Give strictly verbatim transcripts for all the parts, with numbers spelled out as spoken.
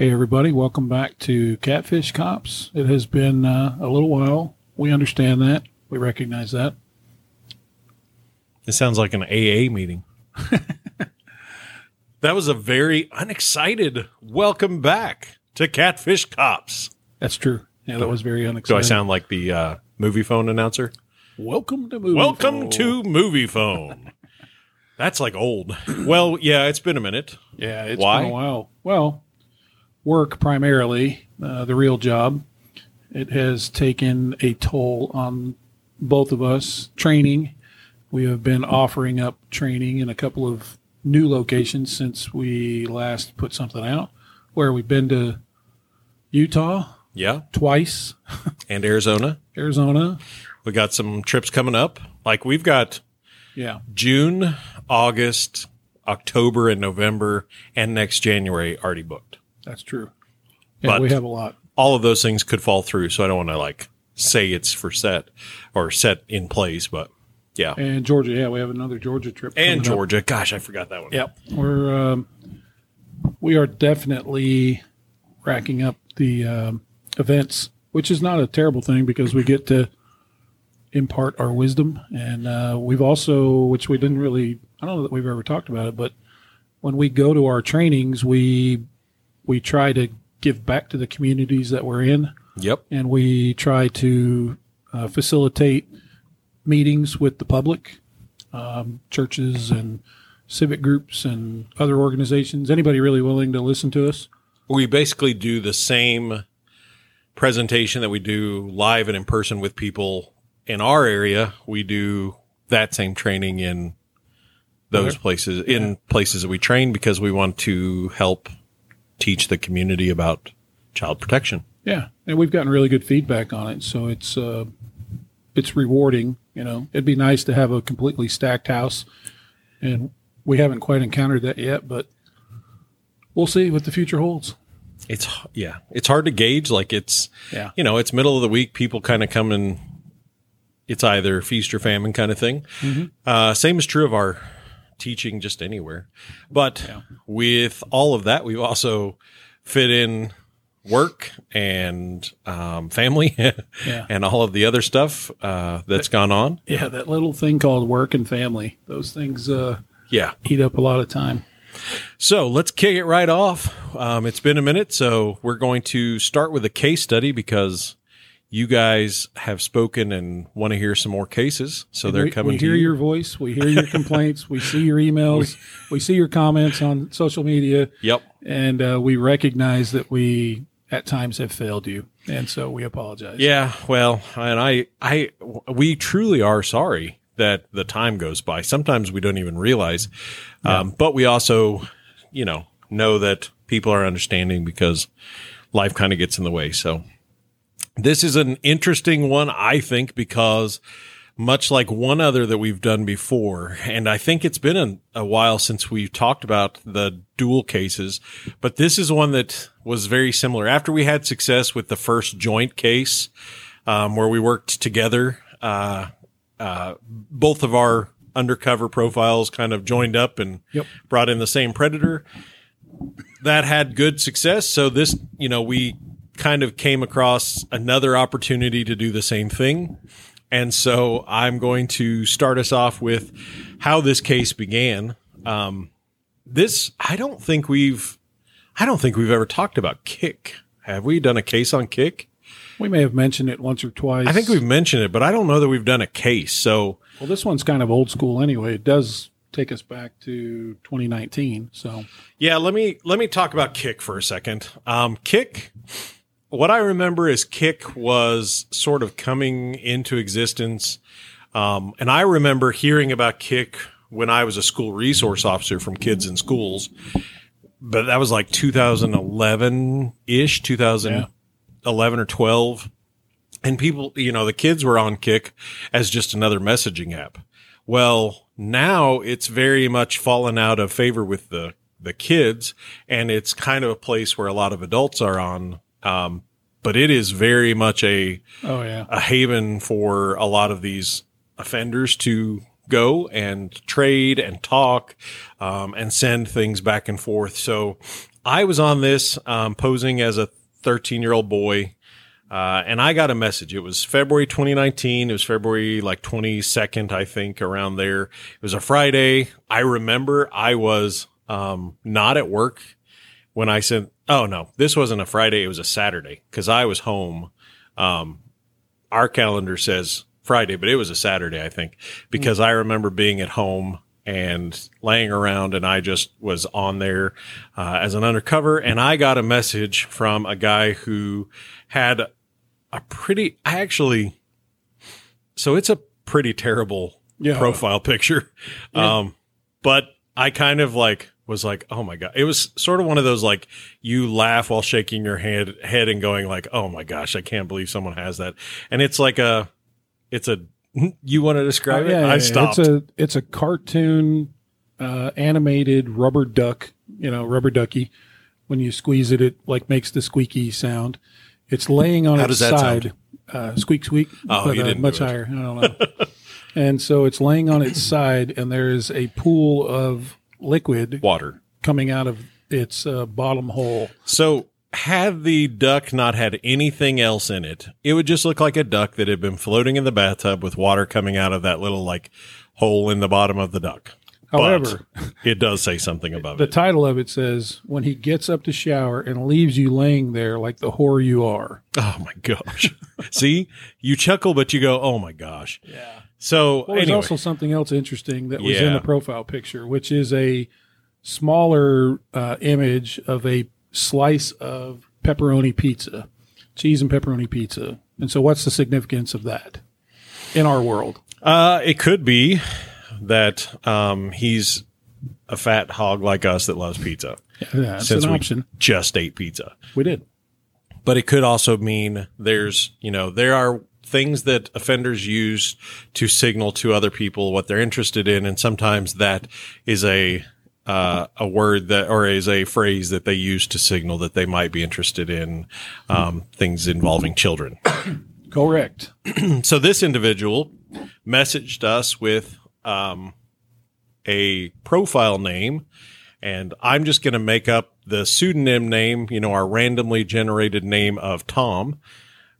Hey everybody, welcome back to Catfish Cops. It has been uh, a little while. We understand that. We recognize that. It sounds like an A A meeting. That was a very unexcited welcome back to Catfish Cops. That's true. Yeah, that was very unexcited. Do I sound like the uh, movie phone announcer? Welcome to movie welcome phone. Welcome to movie phone. That's like old. Well, yeah, it's been a minute. Yeah, it's Why? been a while. Well... Work primarily, uh, the real job. It has taken a toll on both of us. Training. We have been offering up training in a couple of new locations since we last put something out, where we've been to Utah. Yeah. Twice. And Arizona. Arizona. We got some trips coming up. Like we've got yeah. June, August, October, and November, and next January already booked. That's true. Yeah, but we have a lot. All of those things could fall through, so I don't want to like say it's for set or set in place, but yeah. And Georgia, yeah, we have another Georgia trip. And Georgia, up. gosh, I forgot that one. Yep, we're um, we are definitely racking up the um, events, which is not a terrible thing because we get to impart our wisdom, and uh, we've also, which we didn't really, I don't know that we've ever talked about it, but when we go to our trainings, we We try to give back to the communities that we're in. Yep. And we try to uh, facilitate meetings with the public, um, churches and civic groups and other organizations, anybody really willing to listen to us. We basically do the same presentation that we do live and in person with people in our area. We do that same training in those okay. places, in yeah. places that we train because we want to help teach the community about child protection. Yeah. And we've gotten really good feedback on it. So it's, uh, it's rewarding, you know, it'd be nice to have a completely stacked house, and we haven't quite encountered that yet, but we'll see what the future holds. It's yeah. It's hard to gauge. Like it's, yeah. you know, it's middle of the week. People kind of come and it's either feast or famine kind of thing. Mm-hmm. Uh, same is true of our teaching just anywhere. But yeah. with all of that, we've also fit in work and um, family yeah. and all of the other stuff uh, that's that, gone on. Yeah, that little thing called work and family. Those things uh, yeah. eat up a lot of time. So let's kick it right off. Um, it's been a minute, so we're going to start with a case study because you guys have spoken and want to hear some more cases, so and they're we, coming we to you. We hear your voice. We hear your complaints. We see your emails. We, we see your comments on social media. Yep. And uh, we recognize that we, at times, have failed you, and so we apologize. Yeah, well, and I, I, we truly are sorry that the time goes by. Sometimes we don't even realize, yeah. um, but we also, you know, know that people are understanding because life kind of gets in the way, so... This is an interesting one, I think, because much like one other that we've done before, and I think it's been a, a while since we've talked about the dual cases, but this is one that was very similar. After we had success with the first joint case, um, where we worked together, uh, uh, both of our undercover profiles kind of joined up and yep. brought in the same predator. That had good success. So this, you know, we... kind of came across another opportunity to do the same thing. And so I'm going to start us off with how this case began. Um, this, I don't think we've, I don't think we've ever talked about Kik. Have we done a case on Kik? We may have mentioned it once or twice. I think we've mentioned it, but I don't know that we've done a case. So, well, this one's kind of old school anyway. It does take us back to twenty nineteen. So yeah, let me let me talk about Kik for a second. Um, Kik, what I remember is Kik was sort of coming into existence, um, and I remember hearing about Kik when I was a school resource officer from Kids in Schools, but that was like twenty eleven ish, twenty eleven yeah. or twelve. And people, you know, the kids were on Kik as just another messaging app. Well, now it's very much fallen out of favor with the, the kids, and it's kind of a place where a lot of adults are on. Um, but it is very much a, oh, yeah. a haven for a lot of these offenders to go and trade and talk, um, and send things back and forth. So I was on this, um, posing as a thirteen year old boy. Uh, and I got a message. It was February twenty nineteen. It was February like twenty-second, I think, around there. It was a Friday. I remember I was, um, not at work when I sent, oh no, this wasn't a Friday. It was a Saturday because I was home. Um, our calendar says Friday, but it was a Saturday, I think, because I remember being at home and laying around, and I just was on there uh, as an undercover. And I got a message from a guy who had a pretty, I actually, so it's a pretty terrible yeah. profile picture. Yeah. Um, but I kind of like was like, oh my God, it was sort of one of those, like you laugh while shaking your head, head and going like, oh my gosh, I can't believe someone has that. And it's like a, it's a, you want to describe oh, yeah, it? Yeah, I stopped. It's a, it's a cartoon, uh, animated rubber duck, you know, rubber ducky. When you squeeze it, it like makes the squeaky sound. It's laying on How its does that side, sound? Uh, squeak, squeak, oh, but, you didn't uh, much do it. higher. I don't know. And so it's laying on its side, and there is a pool of liquid water coming out of its uh, bottom hole. So had the duck not had anything else in it, it would just look like a duck that had been floating in the bathtub with water coming out of that little like hole in the bottom of the duck. However, but it does say something above it. The title of it says, "When he gets up to shower and leaves you laying there like the whore you are." Oh my gosh. See, you chuckle, but you go, oh my gosh. Yeah. So well, there's anyway. also something else interesting that was yeah. in the profile picture, which is a smaller uh, image of a slice of pepperoni pizza, cheese and pepperoni pizza. And so what's the significance of that in our world? Uh, it could be that um, he's a fat hog like us that loves pizza. Yeah, that's since an option. We just ate pizza. We did. But it could also mean there's, you know, there are things that offenders use to signal to other people what they're interested in. And sometimes that is a uh, a word that, or is a phrase that they use to signal that they might be interested in um, things involving children. Correct. So this individual messaged us with um, a profile name, and I'm just going to make up the pseudonym name, you know, our randomly generated name of Tom.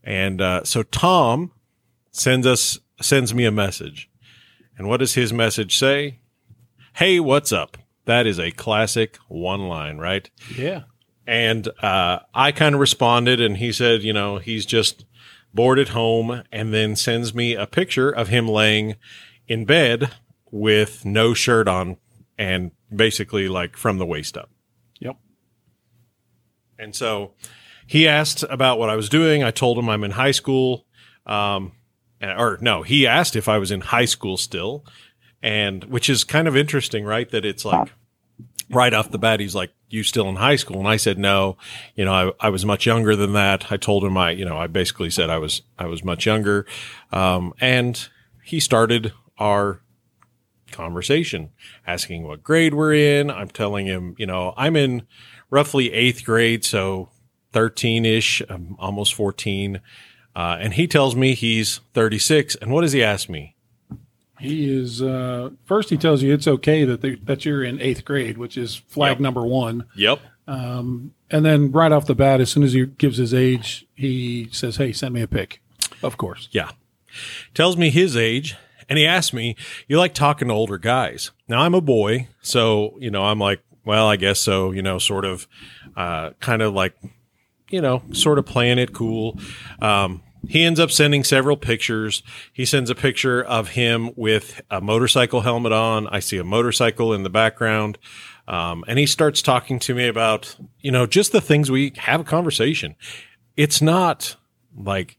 And, uh, so Tom sends us, sends me a message. And what does his message say? Hey, what's up? That is a classic one line, right? Yeah. And, uh, I kind of responded, and he said, you know, he's just bored at home, and then sends me a picture of him laying in bed with no shirt on and basically like from the waist up. Yep. And so he asked about what I was doing. I told him I'm in high school. Um, or no, he asked if I was in high school still. And which is kind of interesting, right? That it's like right off the bat, he's like, you still in high school? And I said, no, you know, I, I was much younger than that. I told him I, you know, I basically said I was, I was much younger. Um, and he started our conversation asking what grade we're in. I'm telling him, you know, I'm in roughly eighth grade, so thirteen ish, I'm almost fourteen. Uh, and he tells me he's thirty-six. And what does he ask me? He is, uh, first he tells you it's okay that they, that you're in eighth grade, which is flag yep. number one. Yep. Um, and then right off the bat, as soon as he gives his age, he says, hey, send me a pic. Of course. Yeah. Tells me his age. And he asked me, you like talking to older guys. Now, I'm a boy, so, you know, I'm like, well, I guess so, you know, sort of, uh, kind of like, you know, sort of playing it cool. Um, He ends up sending several pictures. He sends a picture of him with a motorcycle helmet on. I see a motorcycle in the background. Um, and he starts talking to me about, you know, just the things we have a conversation. It's not like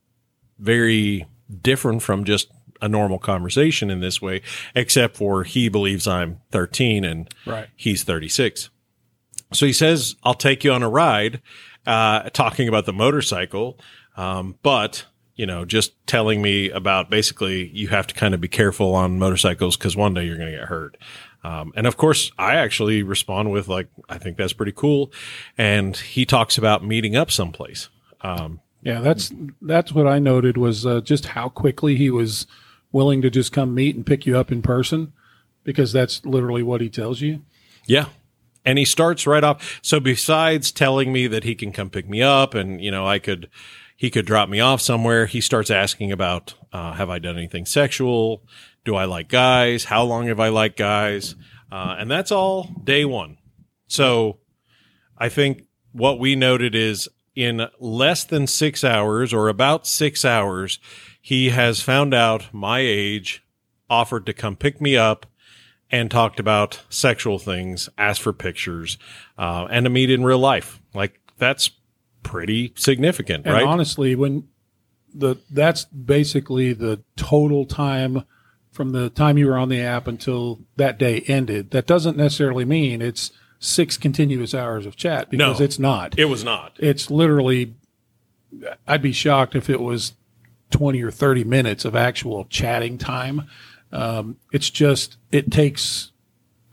very different from just a normal conversation in this way, except for he believes I'm thirteen and right. he's thirty-six. So he says, I'll take you on a ride, uh, talking about the motorcycle. Um, but, you know, just telling me about basically you have to kind of be careful on motorcycles because one day you're going to get hurt. Um, and of course I actually respond with like, I think that's pretty cool. And he talks about meeting up someplace. Um, yeah, that's, that's what I noted was, uh, just how quickly he was willing to just come meet and pick you up in person, because that's literally what he tells you. Yeah. And he starts right off. So besides telling me that he can come pick me up and, you know, I could, he could drop me off somewhere, he starts asking about, uh, have I done anything sexual? Do I like guys? How long have I liked guys? Uh, and that's all day one. So I think what we noted is in less than six hours or about six hours, he has found out my age, offered to come pick me up, and talked about sexual things, asked for pictures, uh, and to meet in real life. Like, that's pretty significant, and right? Honestly, when the that's basically the total time from the time you were on the app until that day ended. That doesn't necessarily mean it's six continuous hours of chat, because no, it's not. It was not. It's literally, I'd be shocked if it was twenty or thirty minutes of actual chatting time. Um, it's just, it takes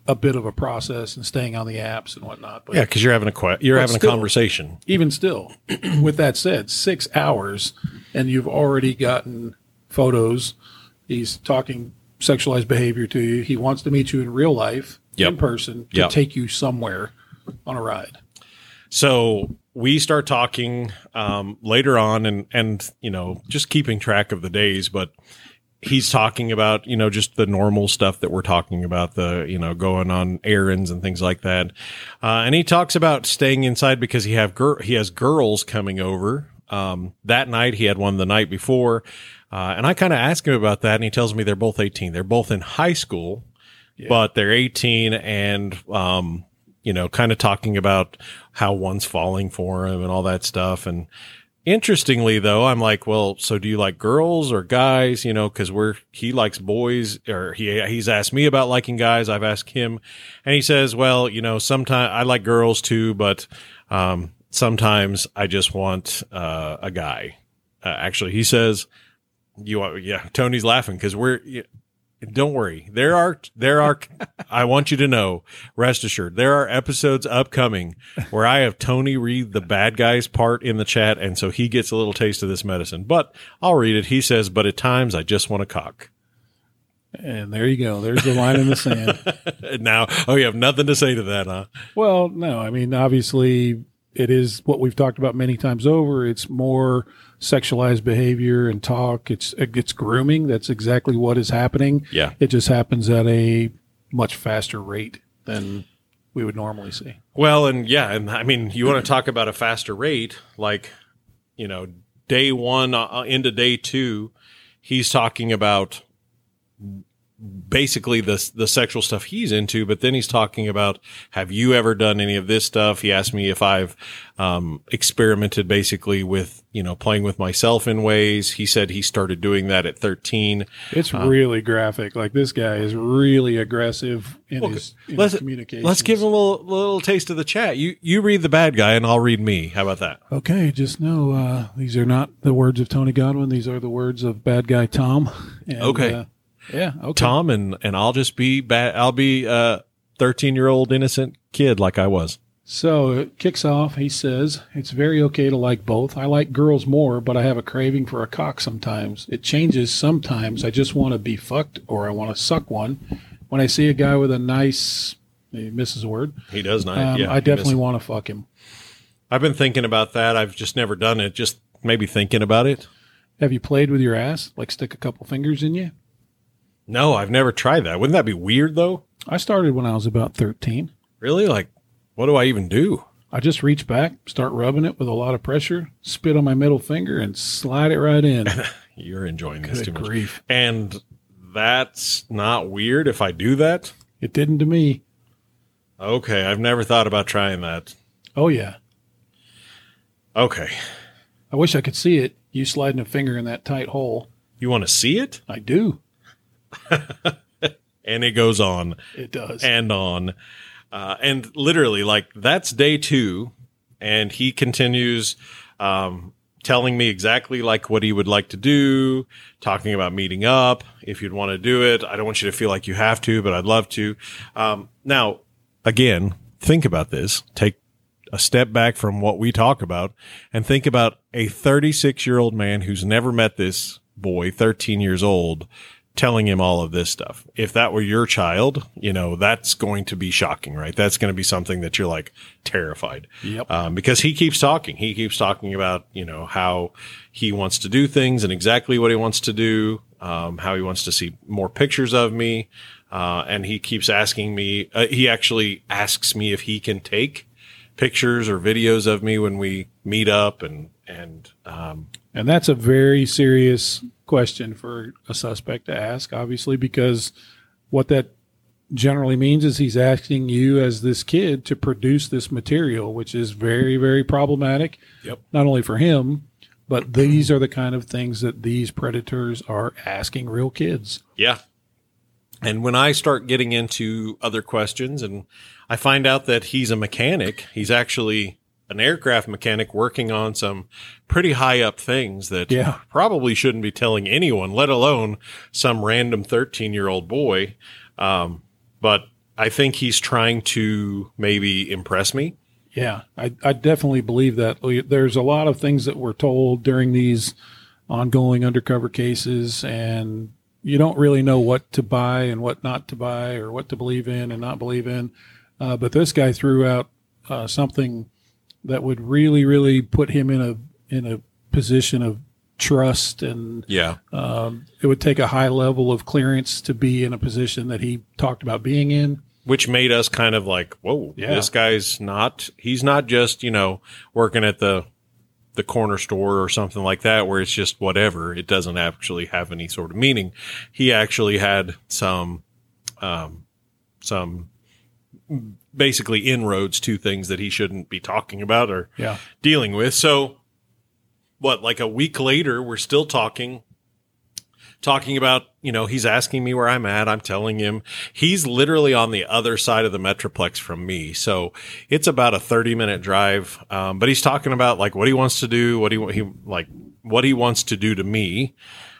a bit of a process and staying on the apps and whatnot. But yeah, because you're having a you're having still, a conversation. Even still, with that said, six hours and you've already gotten photos. He's talking sexualized behavior to you. He wants to meet you in real life, yep. in person, to yep. take you somewhere on a ride. So we start talking um, later on, and and you know, just keeping track of the days, but. He's talking about, you know, just the normal stuff that we're talking about, the, you know, going on errands and things like that. Uh, and he talks about staying inside because he have gir- he has girls coming over. Um, that night he had one the night before. Uh, and I kind of ask him about that, and he tells me they're both eighteen. They're both in high school, yeah. but they're eighteen and, um, you know, kind of talking about how one's falling for him and all that stuff. And, interestingly, though, I'm like, well, so do you like girls or guys? You know, because we're he likes boys, or he he's asked me about liking guys. I've asked him, and he says, well, you know, sometimes I like girls too, but um, sometimes I just want uh, a guy. Uh, actually, he says, you are, yeah. Tony's laughing because we're. Yeah, don't worry. There are there are. I want you to know, rest assured, there are episodes upcoming where I have Tony read the bad guys part in the chat, and so he gets a little taste of this medicine. But I'll read it. He says, "But at times I just want to cock." And there you go. There's the line in the sand. Now, oh, you have nothing to say to that, huh? Well, no. I mean, obviously, it is what we've talked about many times over. It's more sexualized behavior and talk. It's it's grooming. That's exactly what is happening. Yeah. It just happens at a much faster rate than we would normally see. Well, and yeah, and I mean, you want to talk about a faster rate, like, you know, day one uh, into day two, he's talking about basically the the sexual stuff he's into, but then he's talking about, have you ever done any of this stuff? He asked me if I've um experimented basically with, you know, playing with myself in ways. He said he started doing that at thirteen. It's um, really graphic. Like, this guy is really aggressive in well, his, his communication. Let's give him a little, little taste of the chat. You you read the bad guy and I'll read me. How about that? Okay, just know uh these are not the words of Tony Godwin. These are the words of bad guy Tom. And, okay. Uh, Yeah, okay. Tom, and, and I'll just be bad. I'll be a thirteen-year-old innocent kid like I was. So it kicks off. He says, it's very okay to like both. I like girls more, but I have a craving for a cock sometimes. It changes sometimes. I just want to be fucked or I want to suck one. When I see a guy with a nice – he misses a word. He does not. Um, yeah, I definitely want to fuck him. I've been thinking about that. I've just never done it. Just maybe thinking about it. Have you played with your ass? Like stick a couple fingers in you? No, I've never tried that. Wouldn't that be weird, though? I started when I was about thirteen. Really? Like, what do I even do? I just reach back, start rubbing it with a lot of pressure, spit on my middle finger, and slide it right in. You're enjoying this Good too grief. Much. And that's not weird if I do that? It didn't to me. Okay, I've never thought about trying that. Oh, yeah. Okay. I wish I could see it, you sliding a finger in that tight hole. You want to see it? I do. And it goes on. It does. And on. Uh, and literally, like, that's day two, and he continues um, telling me exactly, like, what he would like to do, talking about meeting up, if you'd want to do it. I don't want you to feel like you have to, but I'd love to. Um, now, again, think about this. Take a step back from what we talk about and think about a thirty-six-year-old man who's never met this boy, thirteen years old, telling him all of this stuff. If that were your child, you know, that's going to be shocking, right? That's going to be something that you're like terrified. Yep. Um, because he keeps talking. He keeps talking about, you know, how he wants to do things and exactly what he wants to do, um, how he wants to see more pictures of me. Uh, and he keeps asking me, uh, he actually asks me if he can take pictures or videos of me when we meet up and, and, um, and that's a very serious question for a suspect to ask, obviously, because what that generally means is he's asking you as this kid to produce this material, which is very, very problematic. Yep. Not only for him, but these are the kind of things that these predators are asking real kids. Yeah. And when I start getting into other questions and I find out that he's a mechanic, he's actually an aircraft mechanic working on some pretty high up things that yeah. probably shouldn't be telling anyone, let alone some random thirteen year old boy. Um, but I think he's trying to maybe impress me. Yeah, I, I definitely believe that. There's a lot of things that we're told during these ongoing undercover cases, and you don't really know what to buy and what not to buy or what to believe in and not believe in. Uh, but this guy threw out uh, something that would really, really put him in a in a position of trust, and yeah, um, it would take a high level of clearance to be in a position that he talked about being in, which made us kind of like, whoa, yeah. This guy's not he's not just you know working at the the corner store or something like that where it's just whatever. It doesn't actually have any sort of meaning. He actually had some um, some. basically inroads to things that he shouldn't be talking about or yeah. dealing with. So what, like a week later, we're still talking, talking about, you know, he's asking me where I'm at. I'm telling him he's literally on the other side of the Metroplex from me. So it's about a thirty minute drive. Um, but he's talking about like what he wants to do, what he, he like, what he wants to do to me,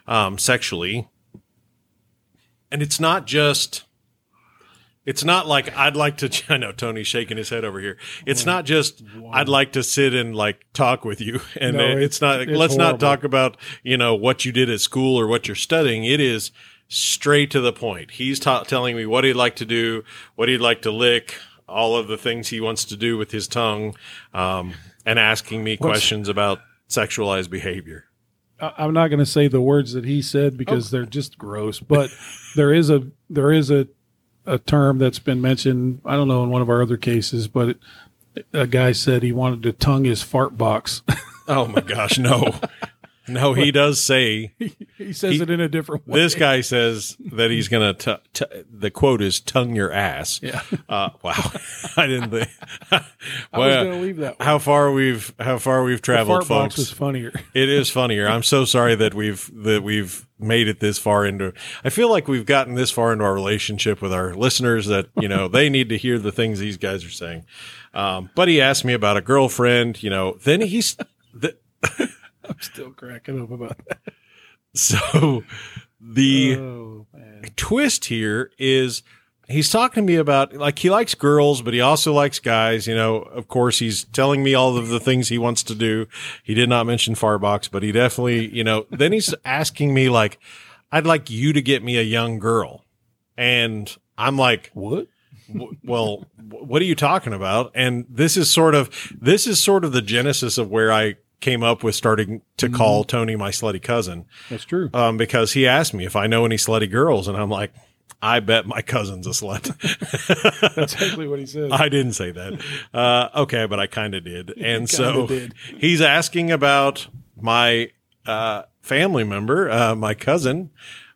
um, sexually. And it's not just, It's not like I'd like to, I know Tony's shaking his head over here. It's not just, wow. I'd like to sit and like talk with you. And no, it's, it's not, it's let's horrible. Not talk about, you know, what you did at school or what you're studying. It is straight to the point. He's ta- telling me what he'd like to do, what he'd like to lick, all of the things he wants to do with his tongue, um, and asking me What's, questions about sexualized behavior. I'm not going to say the words that he said because oh. they're just gross, but there is a, there is a, a term that's been mentioned, I don't know, in one of our other cases, but it, a guy said he wanted to tongue his fart box. Oh my gosh, no. No, he does say. He, he says he, it in a different way. This guy says that he's going to, the quote is, tongue your ass. Yeah. Uh, wow. I didn't think. Well, I was going to leave that one. How far we've, how far we've traveled, the fart folks. Box was funnier. It is funnier. I'm so sorry that we've, that we've made it this far into, I feel like we've gotten this far into our relationship with our listeners that, you know, they need to hear the things these guys are saying. Um, but he asked me about a girlfriend, you know, then he's, the, I'm still cracking up about that. So the oh, twist here is he's talking to me about, like, he likes girls, but he also likes guys. You know, of course, he's telling me all of the things he wants to do. He did not mention Farbox, but he definitely, you know, then he's asking me, like, I'd like you to get me a young girl. And I'm like, what? Well, what are you talking about? And this is sort of, this is sort of the genesis of where I came up with starting to call Tony my slutty cousin. That's true. Um, because he asked me if I know any slutty girls, and I'm like, I bet my cousin's a slut. That's exactly what he said. I didn't say that. Uh, okay, but I kind of did. And so did. He's asking about my uh, family member, uh, my cousin.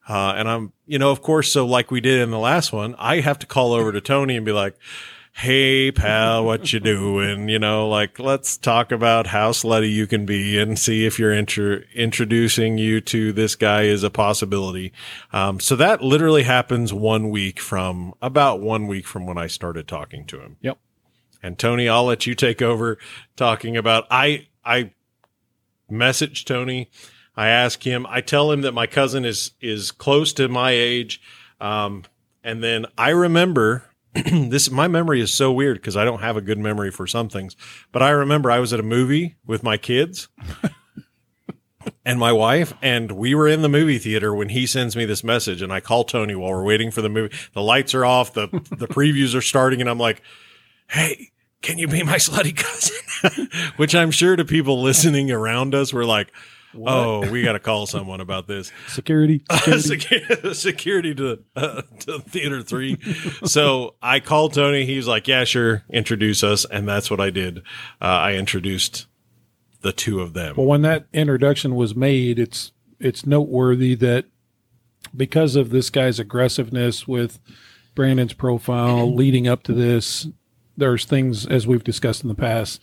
Uh, and I'm, you know, of course, so like we did in the last one, I have to call over to Tony and be like, hey, pal, what you doing? You know, like, let's talk about how slutty you can be and see if you're intro- introducing you to this guy is a possibility. Um, so that literally happens one week from about one week from when I started talking to him. Yep. And Tony, I'll let you take over talking about, I, I message Tony. I ask him, I tell him that my cousin is, is close to my age. Um, and then I remember this, my memory is so weird because I don't have a good memory for some things, but I remember I was at a movie with my kids and my wife, and we were in the movie theater when he sends me this message, and I call Tony while we're waiting for the movie. The lights are off. The, the previews are starting. And I'm like, hey, can you be my slutty cousin? Which I'm sure to people listening around us were like, what? Oh, we got to call someone about this. Security, security, uh, sec- security to, uh, to Theater Three. So I called Tony. He's like, "Yeah, sure, introduce us," and that's what I did. Uh, I introduced the two of them. Well, when that introduction was made, it's it's noteworthy that because of this guy's aggressiveness with Brandon's profile leading up to this, there's things, as we've discussed in the past,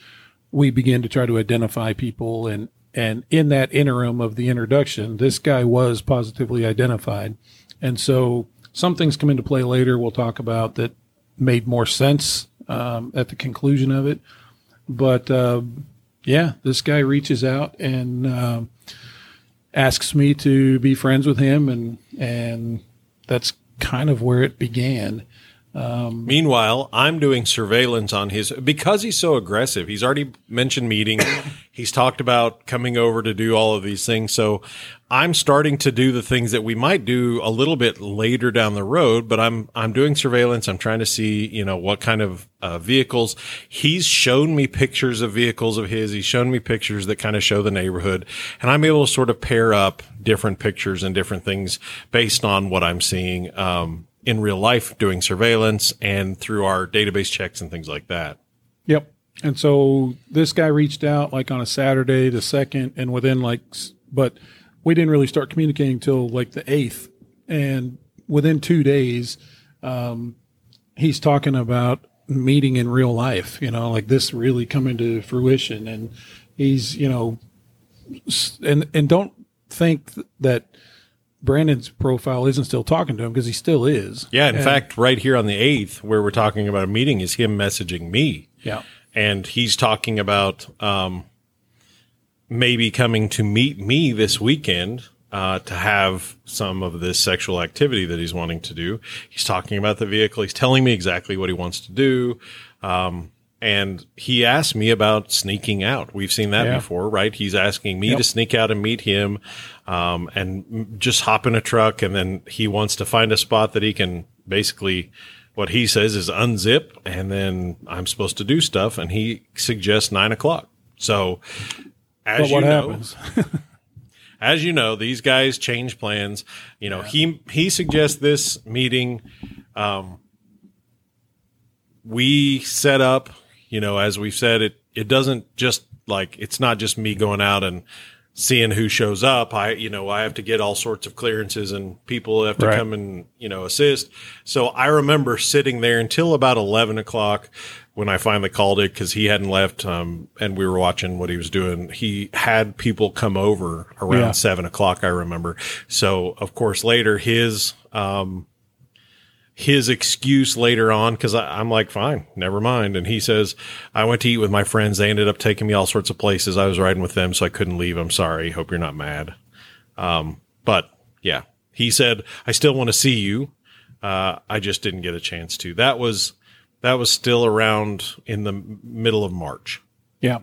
we begin to try to identify people. and. And in that interim of the introduction, this guy was positively identified. And so some things come into play later we'll talk about that made more sense um, at the conclusion of it. But, uh, yeah, this guy reaches out and uh, asks me to be friends with him, and and that's kind of where it began. Um, Meanwhile, I'm doing surveillance on his, because he's so aggressive. He's already mentioned meeting. He's talked about coming over to do all of these things. So I'm starting to do the things that we might do a little bit later down the road, but I'm, I'm doing surveillance. I'm trying to see, you know, what kind of uh, vehicles. He's shown me pictures of vehicles of his. He's shown me pictures that kind of show the neighborhood, and I'm able to sort of pair up different pictures and different things based on what I'm seeing. Um, in real life, doing surveillance and through our database checks and things like that. Yep. And so this guy reached out like on a Saturday, the second, and within like, but we didn't really start communicating till like the eighth. And within two days, um, he's talking about meeting in real life, you know, like this really coming to fruition. And he's, you know, and, and don't think that Brandon's profile isn't still talking to him, because he still is. Yeah. In and, fact, right here on the eighth, where we're talking about a meeting, is him messaging me. Yeah. And he's talking about um, maybe coming to meet me this weekend uh, to have some of this sexual activity that he's wanting to do. He's talking about the vehicle. He's telling me exactly what he wants to do. Um, and he asked me about sneaking out. We've seen that yeah. before, right? He's asking me yep. to sneak out and meet him. Um, and just hop in a truck, and then he wants to find a spot that he can basically, what he says is unzip, and then I'm supposed to do stuff, and he suggests nine o'clock. So as but what you know, happens? As you know, these guys change plans. You know, yeah. he, he suggests this meeting. Um, we set up, you know, as we've said, it, it doesn't just like, it's not just me going out and seeing who shows up. I, you know, I have to get all sorts of clearances, and people have to right. come and, you know, assist. So I remember sitting there until about eleven o'clock when I finally called it, because he hadn't left. Um, and we were watching what he was doing. He had people come over around yeah. seven o'clock, I remember. So of course later his, um, his excuse later on, because I'm like, fine, never mind. And he says, I went to eat with my friends. They ended up taking me all sorts of places. I was riding with them, so I couldn't leave. I'm sorry. Hope you're not mad. Um, but, yeah, he said, I still want to see you. Uh, I just didn't get a chance to. That was that was still around in the middle of March. Yeah.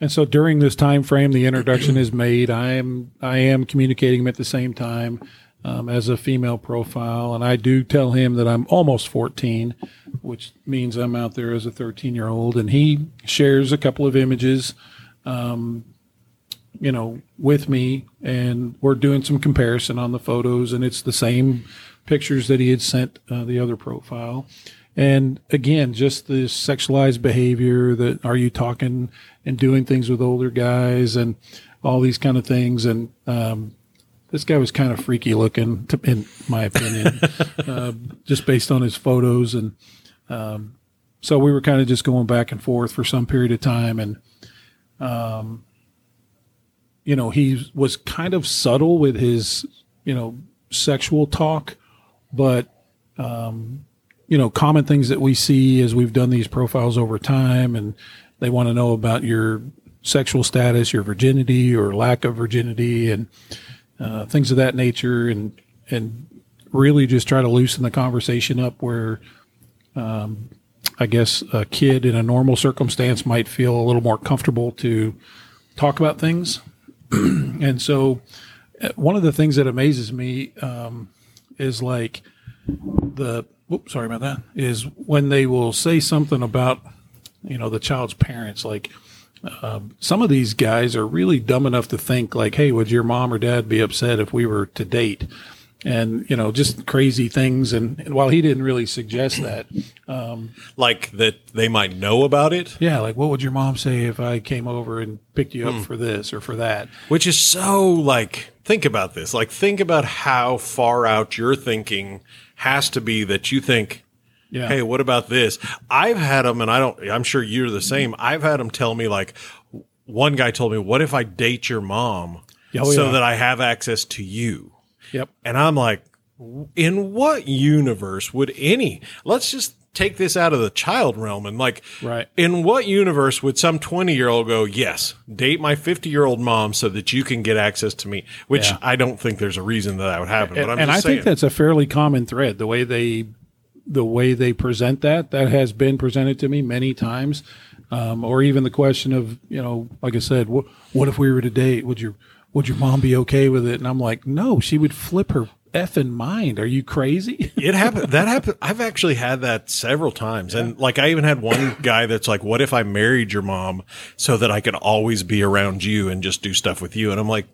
And so during this time frame, the introduction is made. I am, I am communicating him at the same time. Um, as a female profile, and I do tell him that I'm almost fourteen, which means I'm out there as a thirteen-year-old, and he shares a couple of images, um, you know, with me, and we're doing some comparison on the photos, and it's the same pictures that he had sent uh, the other profile. And again, just the sexualized behavior, that are you talking and doing things with older guys and all these kind of things. And um, this guy was kind of freaky looking, to, in my opinion, uh, just based on his photos. And um, so we were kind of just going back and forth for some period of time. And, um, you know, he was kind of subtle with his, you know, sexual talk, but, um, you know, common things that we see as we've done these profiles over time, and they want to know about your sexual status, your virginity or lack of virginity, and uh, things of that nature, and and really just try to loosen the conversation up where um, I guess a kid in a normal circumstance might feel a little more comfortable to talk about things. And so one of the things that amazes me um, is like the – Oops, sorry about that, is when they will say something about, you know, the child's parents. Like uh, some of these guys are really dumb enough to think like, hey, would your mom or dad be upset if we were to date? And, you know, just crazy things. And, and while he didn't really suggest that. Um, like that they might know about it? Yeah, like what would your mom say if I came over and picked you up hmm. for this or for that? Which is so like, think about this. Like think about how far out you're thinking has to be that you think, yeah. hey, what about this? I've had them, and I don't, I'm sure you're the same. I've had them tell me, like, one guy told me, what if I date your mom oh, so yeah. that I have access to you? Yep. And I'm like, in what universe would any, let's just take this out of the child realm and like, right. in what universe would some twenty year old go, yes, date my fifty year old mom so that you can get access to me, which yeah. I don't think there's a reason that that would happen. And, but I'm and just I saying. think that's a fairly common thread. The way they, the way they present that, that has been presented to me many times. Um, or even the question of, you know, like I said, what, what if we were to date? Would your, would your mom be okay with it? And I'm like, no, she would flip her effing mind. Are you crazy? It happened. That happened. I've actually had that several times. Yeah. And like, I even had one guy that's like, what if I married your mom so that I could always be around you and just do stuff with you? And I'm like,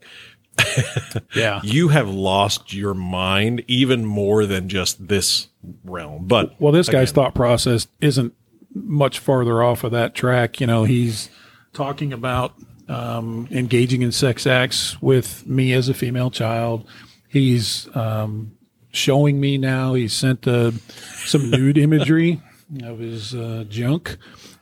yeah, you have lost your mind even more than just this realm. But well, this again, guy's thought process isn't much farther off of that track. You know, he's talking about um, engaging in sex acts with me as a female child. He's um, showing me now. He sent uh, some nude imagery of his uh, junk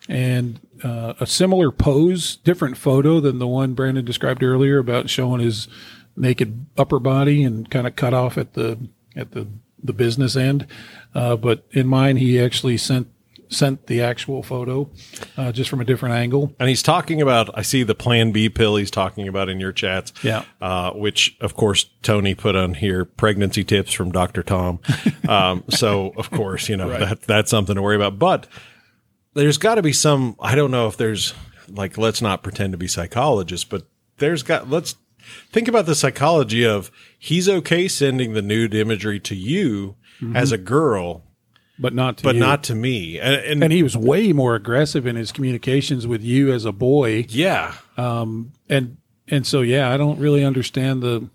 and uh, a similar pose, different photo than the one Brandon described earlier about showing his naked upper body and kind of cut off at the at the, the business end. Uh, but in mine, he actually sent sent the actual photo uh, just from a different angle. And he's talking about, I see the Plan B pill he's talking about in your chats. Yeah. Uh, which of course Tony put on here, pregnancy tips from Doctor Tom. Um, so of course, you know, right. that, that's something to worry about, but there's gotta be some, I don't know if there's like, let's not pretend to be psychologists, but there's got, let's think about the psychology of he's okay sending the nude imagery to you mm-hmm. as a girl. But not to But you. not to me. And, and, and he was way more aggressive in his communications with you as a boy. Yeah. Um, and and so, yeah, I don't really understand the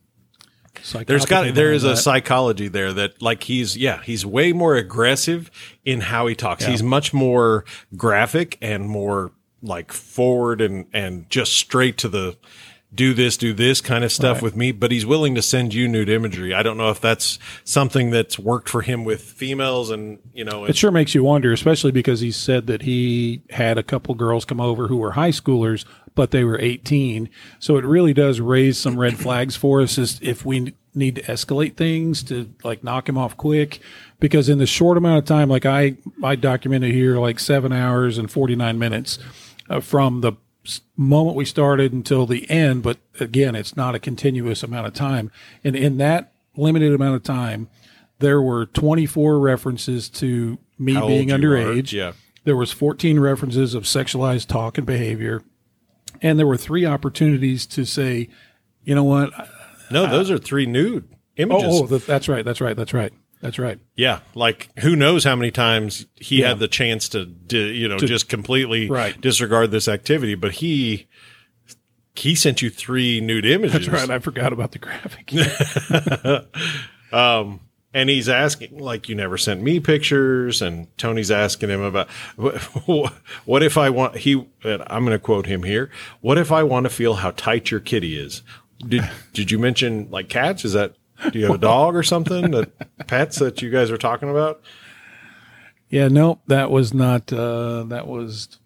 psychology. There's got, there is that. a psychology there that, like, he's, yeah, he's way more aggressive in how he talks. Yeah. He's much more graphic and more, like, forward and, and just straight to the do this, do this kind of stuff right. with me, but he's willing to send you nude imagery. I don't know if that's something that's worked for him with females and, you know. It sure makes you wonder, especially because he said that he had a couple girls come over who were high schoolers, but they were eighteen. So it really does raise some red flags for us as if we need to escalate things to like knock him off quick, because in the short amount of time, like I, I documented here, like seven hours and forty-nine minutes uh, from the moment we started until the end, but again, it's not a continuous amount of time. And in that limited amount of time, there were twenty-four references to me How being underage. Yeah. There was fourteen references of sexualized talk and behavior. And there were three opportunities to say, you know what? No, I, those are three nude images. Oh, oh, that's right. That's right. That's right. That's right. Yeah. Like who knows how many times he yeah. had the chance to, to you know, to, just completely right. disregard this activity, but he, he sent you three nude images. That's right. I forgot about the graphic. um, And he's asking, like, you never sent me pictures. And Tony's asking him about, what if I want, he, I'm going to quote him here. What if I want to feel how tight your kitty is? Did, did you mention like cats? Is that, do you have a dog or something that pets that you guys are talking about? Yeah, no, that was not, uh, that was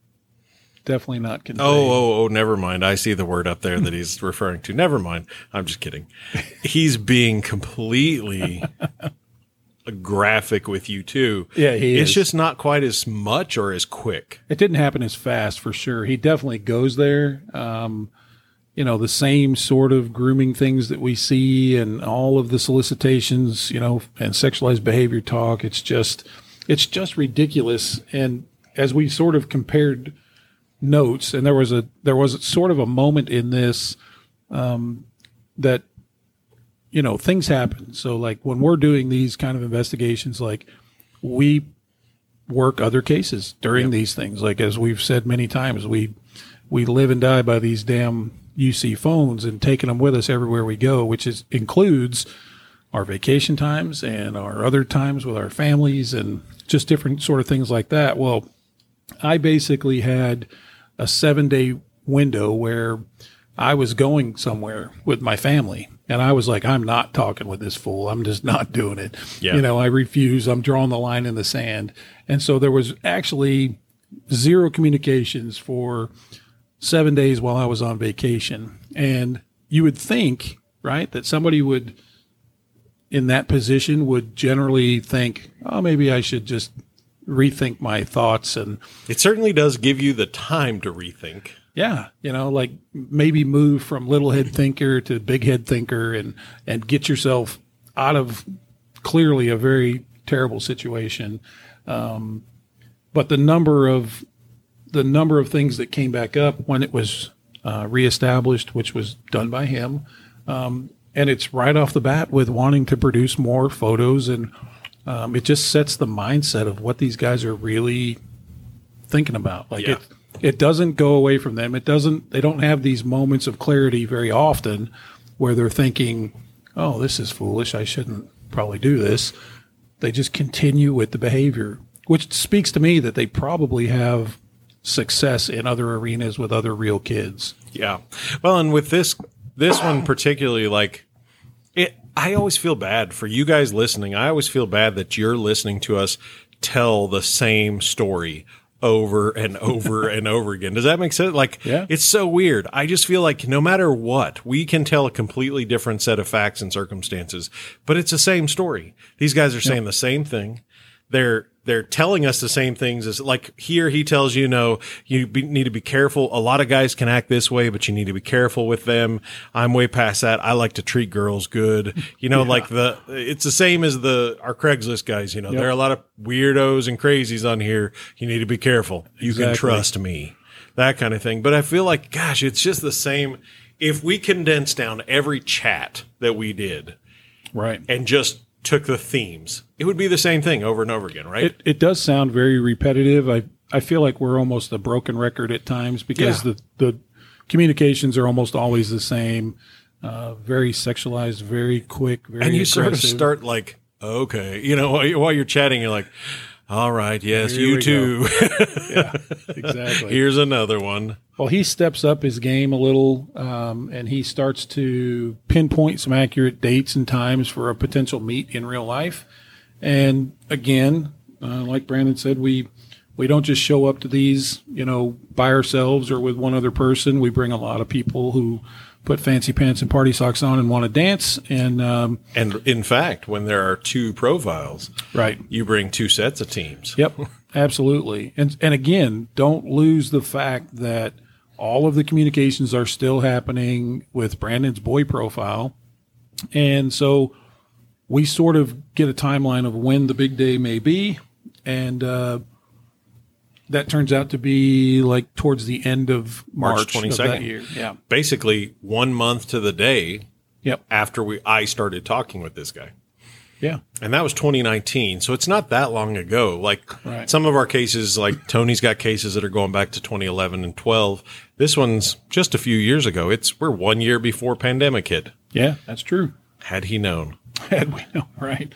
definitely not conveyed. Oh, oh, oh, never mind. I see the word up there that he's referring to. Never mind. I'm just kidding. He's being completely graphic with you too. Yeah, he it's is. Just not quite as much or as quick. It didn't happen as fast for sure. He definitely goes there. Um, you know, the same sort of grooming things that we see and all of the solicitations, you know, and sexualized behavior talk. It's just, it's just ridiculous. And as we sort of compared notes, and there was a there was sort of a moment in this um, that, you know, things happen. So like when we're doing these kind of investigations, like we work other cases during yep. these things. Like as we've said many times, we we live and die by these damn U C phones and taking them with us everywhere we go, which is includes our vacation times and our other times with our families and just different sort of things like that. Well, I basically had a seven-day window where I was going somewhere with my family, and I was like, I'm not talking with this fool. I'm just not doing it. Yeah. You know, I refuse. I'm drawing the line in the sand. And so there was actually zero communications for seven days while I was on vacation. And you would think, right, that somebody would, in that position, would generally think, oh, maybe I should just – rethink my thoughts. And it certainly does give you the time to rethink. Yeah. You know, like maybe move from little head thinker to big head thinker and, and get yourself out of clearly a very terrible situation. Um, but the number of, the number of things that came back up when it was uh, reestablished, which was done by him. Um, and it's right off the bat with wanting to produce more photos and, Um, it just sets the mindset of what these guys are really thinking about. Like yeah. it, it doesn't go away from them. It doesn't. They don't have these moments of clarity very often, where they're thinking, "Oh, this is foolish. I shouldn't probably do this." They just continue with the behavior, which speaks to me that they probably have success in other arenas with other real kids. Yeah. Well, and with this, this one particularly, like it. I always feel bad for you guys listening. I always feel bad that you're listening to us tell the same story over and over and over again. Does that make sense? Like, yeah. It's so weird. I just feel like no matter what, we can tell a completely different set of facts and circumstances, but it's the same story. These guys are saying yeah. the same thing. They're they're telling us the same things as like here he tells you, no, you be, need to be careful. A lot of guys can act this way, but you need to be careful with them. I'm way past that. I like to treat girls good. You know, yeah. like the it's the same as the our Craigslist guys. You know, yep. there are a lot of weirdos and crazies on here. You need to be careful. You exactly. can trust me, that kind of thing. But I feel like, gosh, it's just the same. If we condense down every chat that we did, right, and just took the themes, it would be the same thing over and over again, right? It, it does sound very repetitive. I, I feel like we're almost a broken record at times because yeah. the, the communications are almost always the same, uh, very sexualized, very quick, very And you aggressive. Sort of start like, okay, you know, while, while you're chatting, you're like, all right, yes, Here you too. Yeah, exactly. Here's another one. Well, he steps up his game a little, um, and he starts to pinpoint some accurate dates and times for a potential meet in real life. And again, uh, like Brandon said, we we don't just show up to these, you know, by ourselves or with one other person. We bring a lot of people who put fancy pants and party socks on and want to dance. And um, and in fact, when there are two profiles, right, you bring two sets of teams. Yep, absolutely. And and again, don't lose the fact that all of the communications are still happening with Brandon's boy profile. And so we sort of get a timeline of when the big day may be. And uh, that turns out to be like towards the end of March, March twenty-second of that year. Yeah. Basically one month to the day yep. after we I started talking with this guy. Yeah. And that was twenty nineteen. So it's not that long ago. Like right. some of our cases, like Tony's got cases that are going back to twenty eleven and twelve. This one's just a few years ago. It's we're one year before pandemic hit. Yeah, that's true. Had he known. Had we known, right.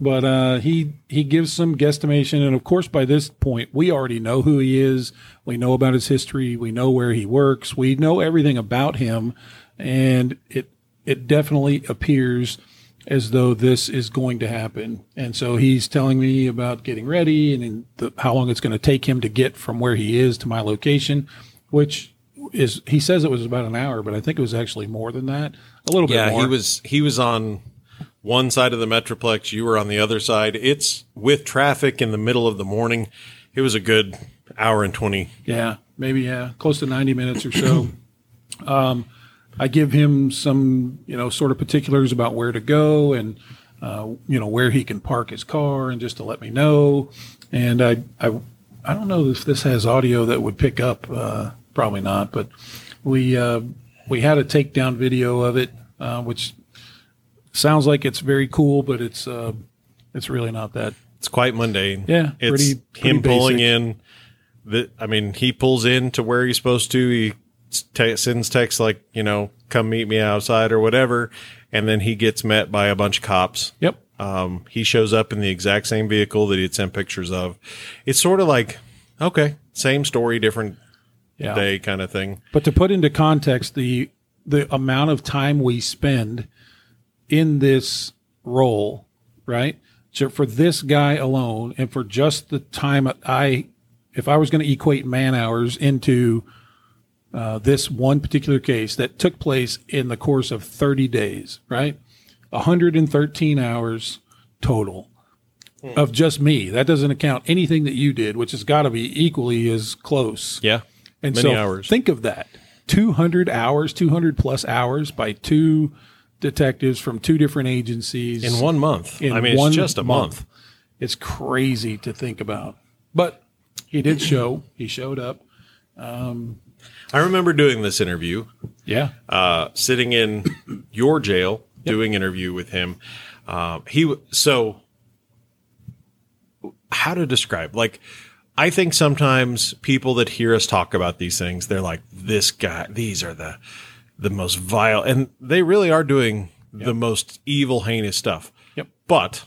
But uh, he he gives some guesstimation, and of course, by this point, we already know who he is. We know about his history. We know where he works. We know everything about him, and it it definitely appears as though this is going to happen. And so he's telling me about getting ready and the, how long it's going to take him to get from where he is to my location, which is he says it was about an hour, but I think it was actually more than that. A little yeah, bit more. Yeah, he was he was on one side of the Metroplex, you were on the other side. It's with traffic in the middle of the morning. It was a good hour and twenty. Yeah, maybe, yeah, close to ninety minutes or so. um, I give him some, you know, sort of particulars about where to go and, uh, you know, where he can park his car and just to let me know. And I, I, I don't know if this has audio that would pick up, uh, probably not, but we, uh, we had a takedown video of it, uh, which sounds like it's very cool, but it's uh, it's really not that. It's quite mundane. Yeah, it's pretty, pretty him basic. Pulling in. The, I mean, he pulls in to where he's supposed to. He te- sends texts like, you know, come meet me outside or whatever, and then he gets met by a bunch of cops. Yep. Um, he shows up in the exact same vehicle that he had sent pictures of. It's sort of like, okay, same story, different yeah. day kind of thing. But to put into context the the amount of time we spend in this role, right? So for this guy alone, and for just the time I, if I was going to equate man hours into uh, this one particular case that took place in the course of thirty days, right? one hundred thirteen hours total mm. of just me. That doesn't account anything that you did, which has got to be equally as close. Yeah. And many so hours. Think of that. two hundred hours, two hundred plus hours by two detectives from two different agencies in one month. In I mean, it's just a month. month. It's crazy to think about, but he did show, he showed up. Um, I remember doing this interview. Yeah. Uh, sitting in your jail, yep. doing interview with him. Um, he, so how to describe, like, I think sometimes people that hear us talk about these things, they're like, this guy, these are the, the most vile, and they really are doing yep. the most evil, heinous stuff. Yep. But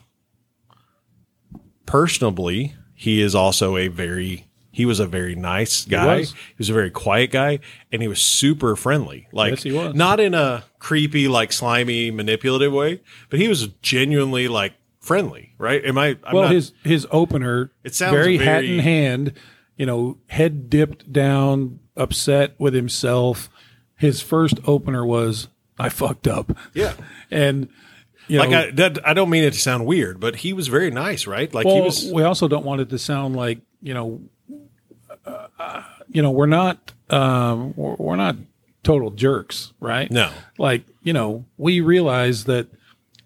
personally, he is also a very, he was a very nice guy. He was, he was a very quiet guy, and he was super friendly. Like, yes, he was. Not in a creepy, like slimy, manipulative way, but he was genuinely like friendly, right? Am I? I'm well, not, his, his opener, it sounds very, very hat in hand, you know, head dipped down, upset with himself. His first opener was, I fucked up. Yeah. And, you know, like I, that, I don't mean it to sound weird, but he was very nice, right? Like, well, he was. We also don't want it to sound like, you know, uh, you know, we're not, um, we're, we're not total jerks, right? No. Like, you know, we realize that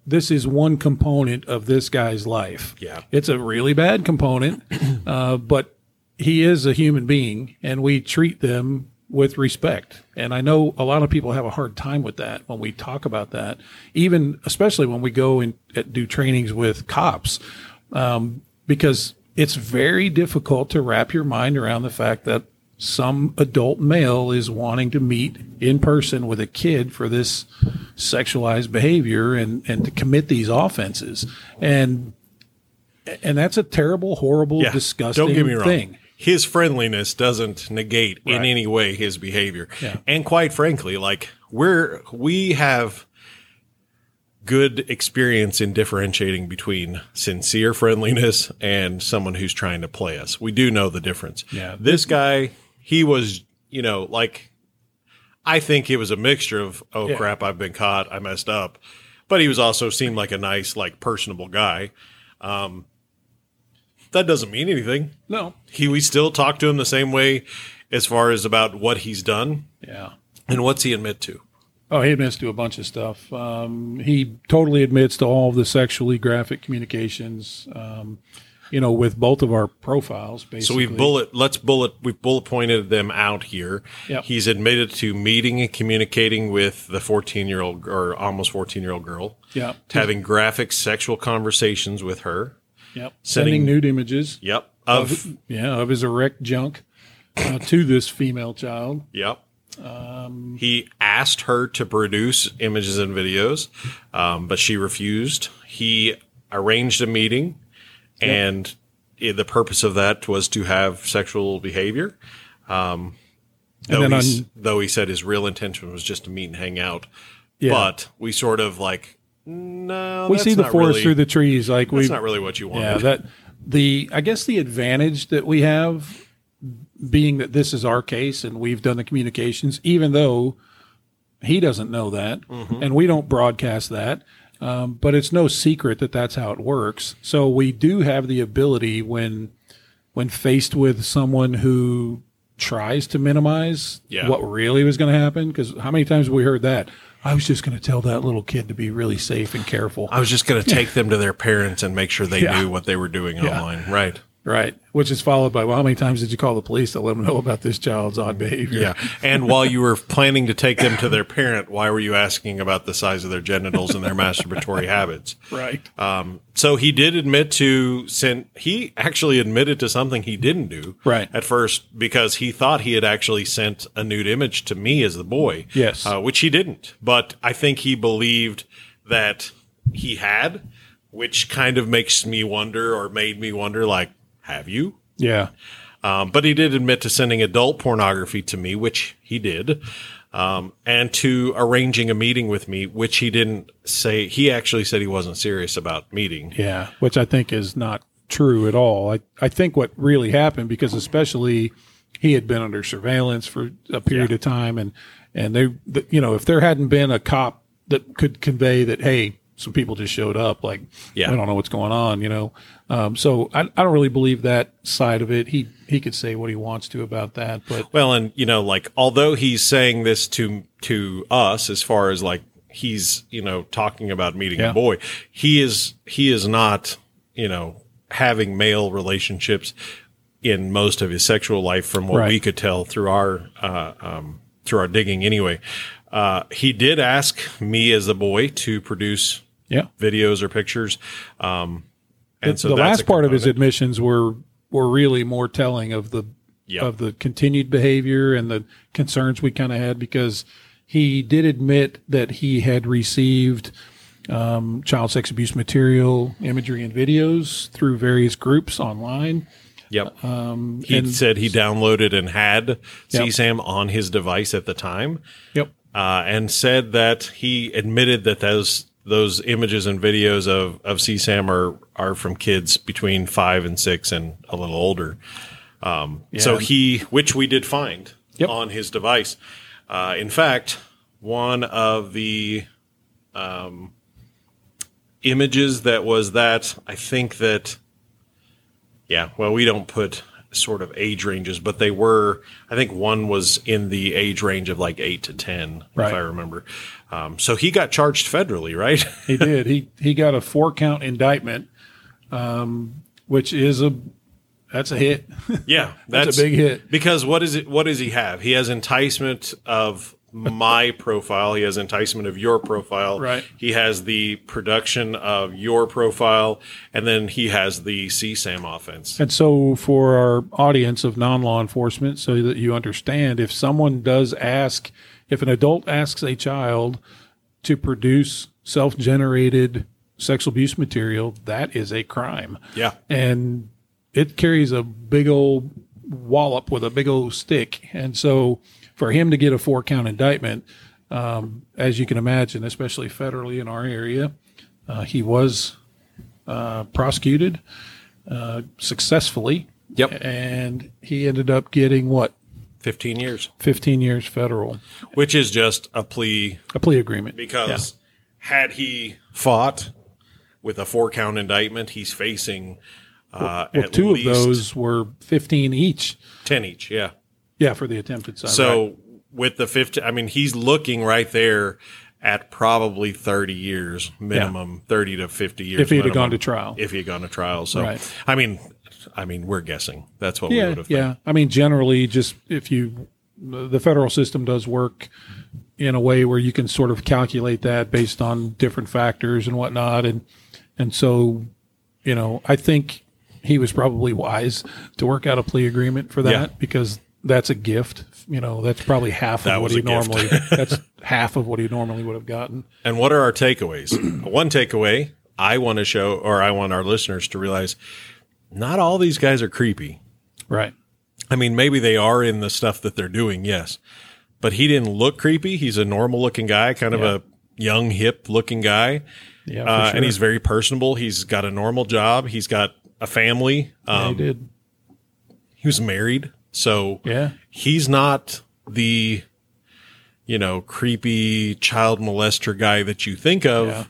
this is one component of this guy's life. Yeah. It's a really bad component, uh, but he is a human being, and we treat them with respect. And I know a lot of people have a hard time with that when we talk about that, even especially when we go and do trainings with cops, um, because it's very difficult to wrap your mind around the fact that some adult male is wanting to meet in person with a kid for this sexualized behavior and, and to commit these offenses. And, and that's a terrible, horrible, yeah, disgusting don't get me wrong. thing. His friendliness doesn't negate right. in any way his behavior. Yeah. And quite frankly, like we're, we have good experience in differentiating between sincere friendliness and someone who's trying to play us. We do know the difference. Yeah. This guy, he was, you know, like, I think it was a mixture of, oh yeah. crap, I've been caught. I messed up. But he was also seemed like a nice, like personable guy. Um, That doesn't mean anything. No. He, we still talk to him the same way as far as about what he's done. Yeah. And what's he admit to? Oh, he admits to a bunch of stuff. Um, he totally admits to all of the sexually graphic communications, um, you know, with both of our profiles, basically. So we bullet, let's bullet, we bullet pointed them out here. Yep. He's admitted to meeting and communicating with the fourteen year old or almost fourteen year old girl. Yeah. To having graphic sexual conversations with her. Yep. Sending, Sending nude images. Yep. Of, of yeah, of his erect junk uh, to this female child. Yep. Um, he asked her to produce images and videos, um, but she refused. He arranged a meeting, yeah. and it, the purpose of that was to have sexual behavior. Um, though, and then he, on, though he said his real intention was just to meet and hang out. Yeah. But we sort of like, no, we that's see the forest really, through the trees. Like that's not really what you want. Yeah, that the I guess the advantage that we have, being that this is our case and we've done the communications, even though he doesn't know that, mm-hmm. and we don't broadcast that. Um, but it's no secret that that's how it works. So we do have the ability when when faced with someone who tries to minimize yeah. what really was going to happen. Because how many times have we heard that? I was just going to tell that little kid to be really safe and careful. I was just going to take yeah. them to their parents and make sure they yeah. knew what they were doing yeah. online. Right. Right. Which is followed by, well, how many times did you call the police to let them know about this child's odd behavior? Yeah. And while you were planning to take them to their parent, why were you asking about the size of their genitals and their masturbatory habits? Right. Um, so he did admit to sin. He actually admitted to something he didn't do right. at first, because he thought he had actually sent a nude image to me as the boy. Yes. Uh, which he didn't. But I think he believed that he had, which kind of makes me wonder or made me wonder, like, have you? Yeah. Um, but he did admit to sending adult pornography to me, which he did, um, and to arranging a meeting with me, which he didn't say. He actually said he wasn't serious about meeting. Yeah, which I think is not true at all. I, I think what really happened, because especially he had been under surveillance for a period yeah. of time, and, and they, you know, if there hadn't been a cop that could convey that, hey, some people just showed up, like, yeah. I don't know what's going on, you know? Um, so I, I don't really believe that side of it. He, he could say what he wants to about that, but well, and you know, like, although he's saying this to, to us, as far as like, he's, you know, talking about meeting yeah. a boy, he is, he is not, you know, having male relationships in most of his sexual life from what right. we could tell through our, uh, um, through our digging anyway. Uh, he did ask me as a boy to produce yeah. videos or pictures. Um, and the, so the that's last part of his admissions were, were really more telling of the, yep. of the continued behavior and the concerns we kind of had, because he did admit that he had received, um, child sex abuse material, imagery and videos through various groups online. Yep. Um, he and, said he downloaded and had yep. C SAM on his device at the time. Yep. Uh, and said that he admitted that those those images and videos of, of C SAM are, are from kids between five and six and a little older. Um, yeah. So he, which we did find yep. on his device. Uh, in fact, one of the um, images that was that, I think that, yeah, well, we don't put sort of age ranges, but they were, I think one was in the age range of like eight to ten, right. if I remember. Um, so he got charged federally, right? He did. He, he got a four count indictment, um, which is a, that's a hit. Yeah. That's, that's a big hit. Because what is it? What does he have? He has enticement of my profile. He has enticement of your profile. Right. He has the production of your profile, and then he has the C SAM offense. And so for our audience of non-law enforcement, so that you understand, if someone does ask, if an adult asks a child to produce self-generated sexual abuse material, that is a crime. Yeah. And it carries a big old wallop with a big old stick. And so for him to get a four-count indictment, um, as you can imagine, especially federally in our area, uh, he was uh, prosecuted uh, successfully. Yep. And he ended up getting what? Fifteen years. Fifteen years federal. Which is just a plea. A plea agreement. Because yeah. had he fought with a four-count indictment, he's facing uh, well, well, at two least of those were fifteen each. Ten each, yeah. Yeah, for the attempted side. So right. with the fifteen, I mean, he's looking right there at probably thirty years minimum, yeah. thirty to fifty years. If he'd minimum, have gone to trial, if he had gone to trial. So right. I mean, I mean, we're guessing. That's what yeah, we would have. Yeah, thought. I mean, generally, just if you, the federal system does work in a way where you can sort of calculate that based on different factors and whatnot, and and so, you know, I think he was probably wise to work out a plea agreement for that yeah. because that's a gift. You know, that's probably half that of what he normally, that's half of what he normally would have gotten. And what are our takeaways? One takeaway, I want to show, or I want our listeners to realize, not all these guys are creepy. Right. I mean, maybe they are in the stuff that they're doing. Yes. But he didn't look creepy. He's a normal looking guy, kind of yeah. a young, hip looking guy. Yeah. Uh, sure. And he's very personable. He's got a normal job. He's got a family. Um, yeah, he did. He was married. So yeah. he's not the, you know, creepy child molester guy that you think of yeah.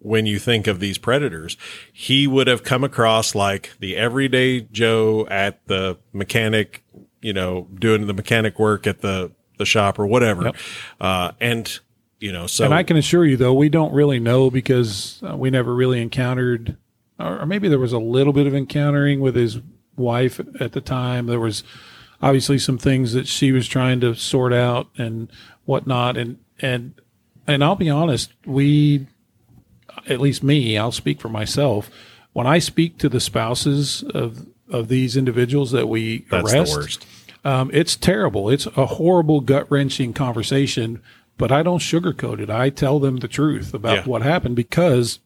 when you think of these predators. He would have come across like the everyday Joe at the mechanic, you know, doing the mechanic work at the, the shop or whatever. Yep. Uh, and, you know, so. And I can assure you, though, we don't really know because uh, we never really encountered, or, or maybe there was a little bit of encountering with his wife at the time. There was obviously some things that she was trying to sort out and whatnot. And, and, and I'll be honest, we, at least me, I'll speak for myself. When I speak to the spouses of, of these individuals that we That's arrest, the worst. Um, it's terrible. It's a horrible, gut-wrenching conversation, but I don't sugarcoat it. I tell them the truth about yeah. what happened because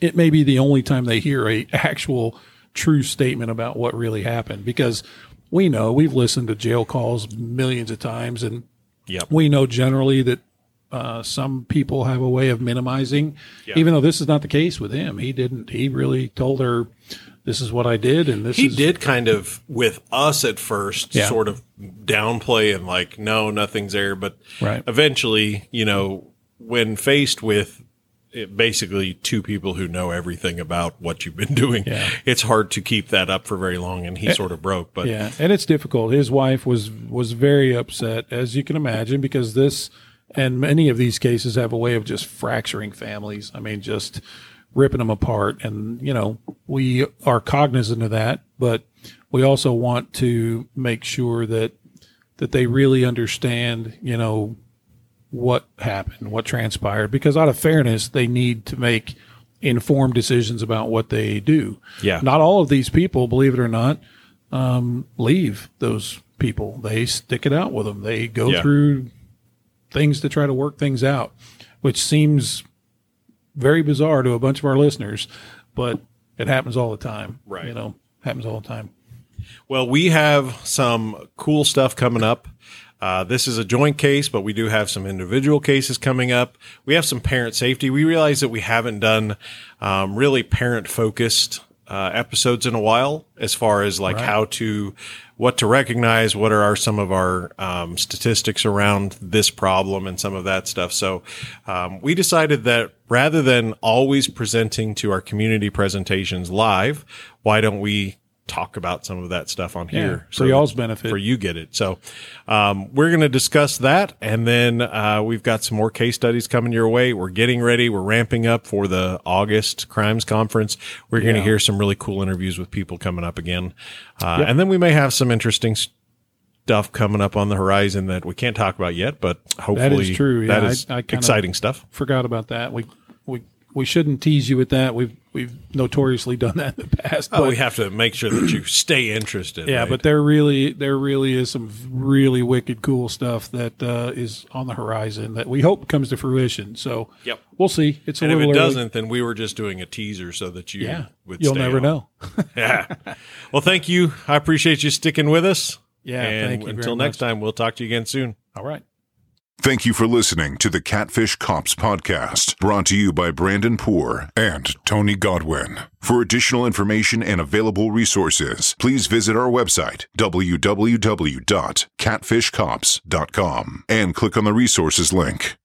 it may be the only time they hear a actual true statement about what really happened, because we know, we've listened to jail calls millions of times, and yep. we know generally that uh, some people have a way of minimizing, yep. even though this is not the case with him. He didn't. He really told her, this is what I did, and this he is. He did kind of, with us at first, yeah. sort of downplay and like, no, nothing's there. But right. eventually, you know, when faced with it, basically two people who know everything about what you've been doing, yeah. it's hard to keep that up for very long, and he it, sort of broke. But yeah, and it's difficult. His wife was, was very upset, as you can imagine, because this and many of these cases have a way of just fracturing families. I mean, just ripping them apart. And, you know, we are cognizant of that, but we also want to make sure that, that they really understand, you know, what happened, what transpired, because out of fairness, they need to make informed decisions about what they do. Yeah. Not all of these people, believe it or not, um, leave those people. They stick it out with them. They go yeah. through things to try to work things out, which seems very bizarre to a bunch of our listeners, but it happens all the time. Right. You know, happens all the time. Well, we have some cool stuff coming up. Uh, this is a joint case, but we do have some individual cases coming up. We have some parent safety. We realize that we haven't done um, really parent-focused uh, episodes in a while, as far as like right. how to, what to recognize, what are our, some of our um, statistics around this problem and some of that stuff. So um, we decided that rather than always presenting to our community presentations live, why don't we talk about some of that stuff on yeah, here? So for y'all's benefit. For you get it. So um, we're going to discuss that. And then uh, we've got some more case studies coming your way. We're getting ready. We're ramping up for the August Crimes Conference. We're yeah. going to hear some really cool interviews with people coming up again. Uh, yep. And then we may have some interesting st- stuff coming up on the horizon that we can't talk about yet, but hopefully that is, true. Yeah, that is I, I exciting stuff. Forgot about that. We we we shouldn't tease you with that. We've we've notoriously done that in the past. Oh, but we have to make sure that you stay interested. Yeah, right? But there really there really is some really wicked cool stuff that uh, is on the horizon that we hope comes to fruition. So yep. we'll see. It's a and little if it early. Doesn't, then we were just doing a teaser so that you yeah, would you'll stay never on. Know. yeah. Well, thank you. I appreciate you sticking with us. Yeah, and thank you until very next much. Time, we'll talk to you again soon. All right. Thank you for listening to the Catfish Cops podcast, brought to you by Brandon Poore and Tony Godwin. For additional information and available resources, please visit our website, w w w dot catfish cops dot com, and click on the resources link.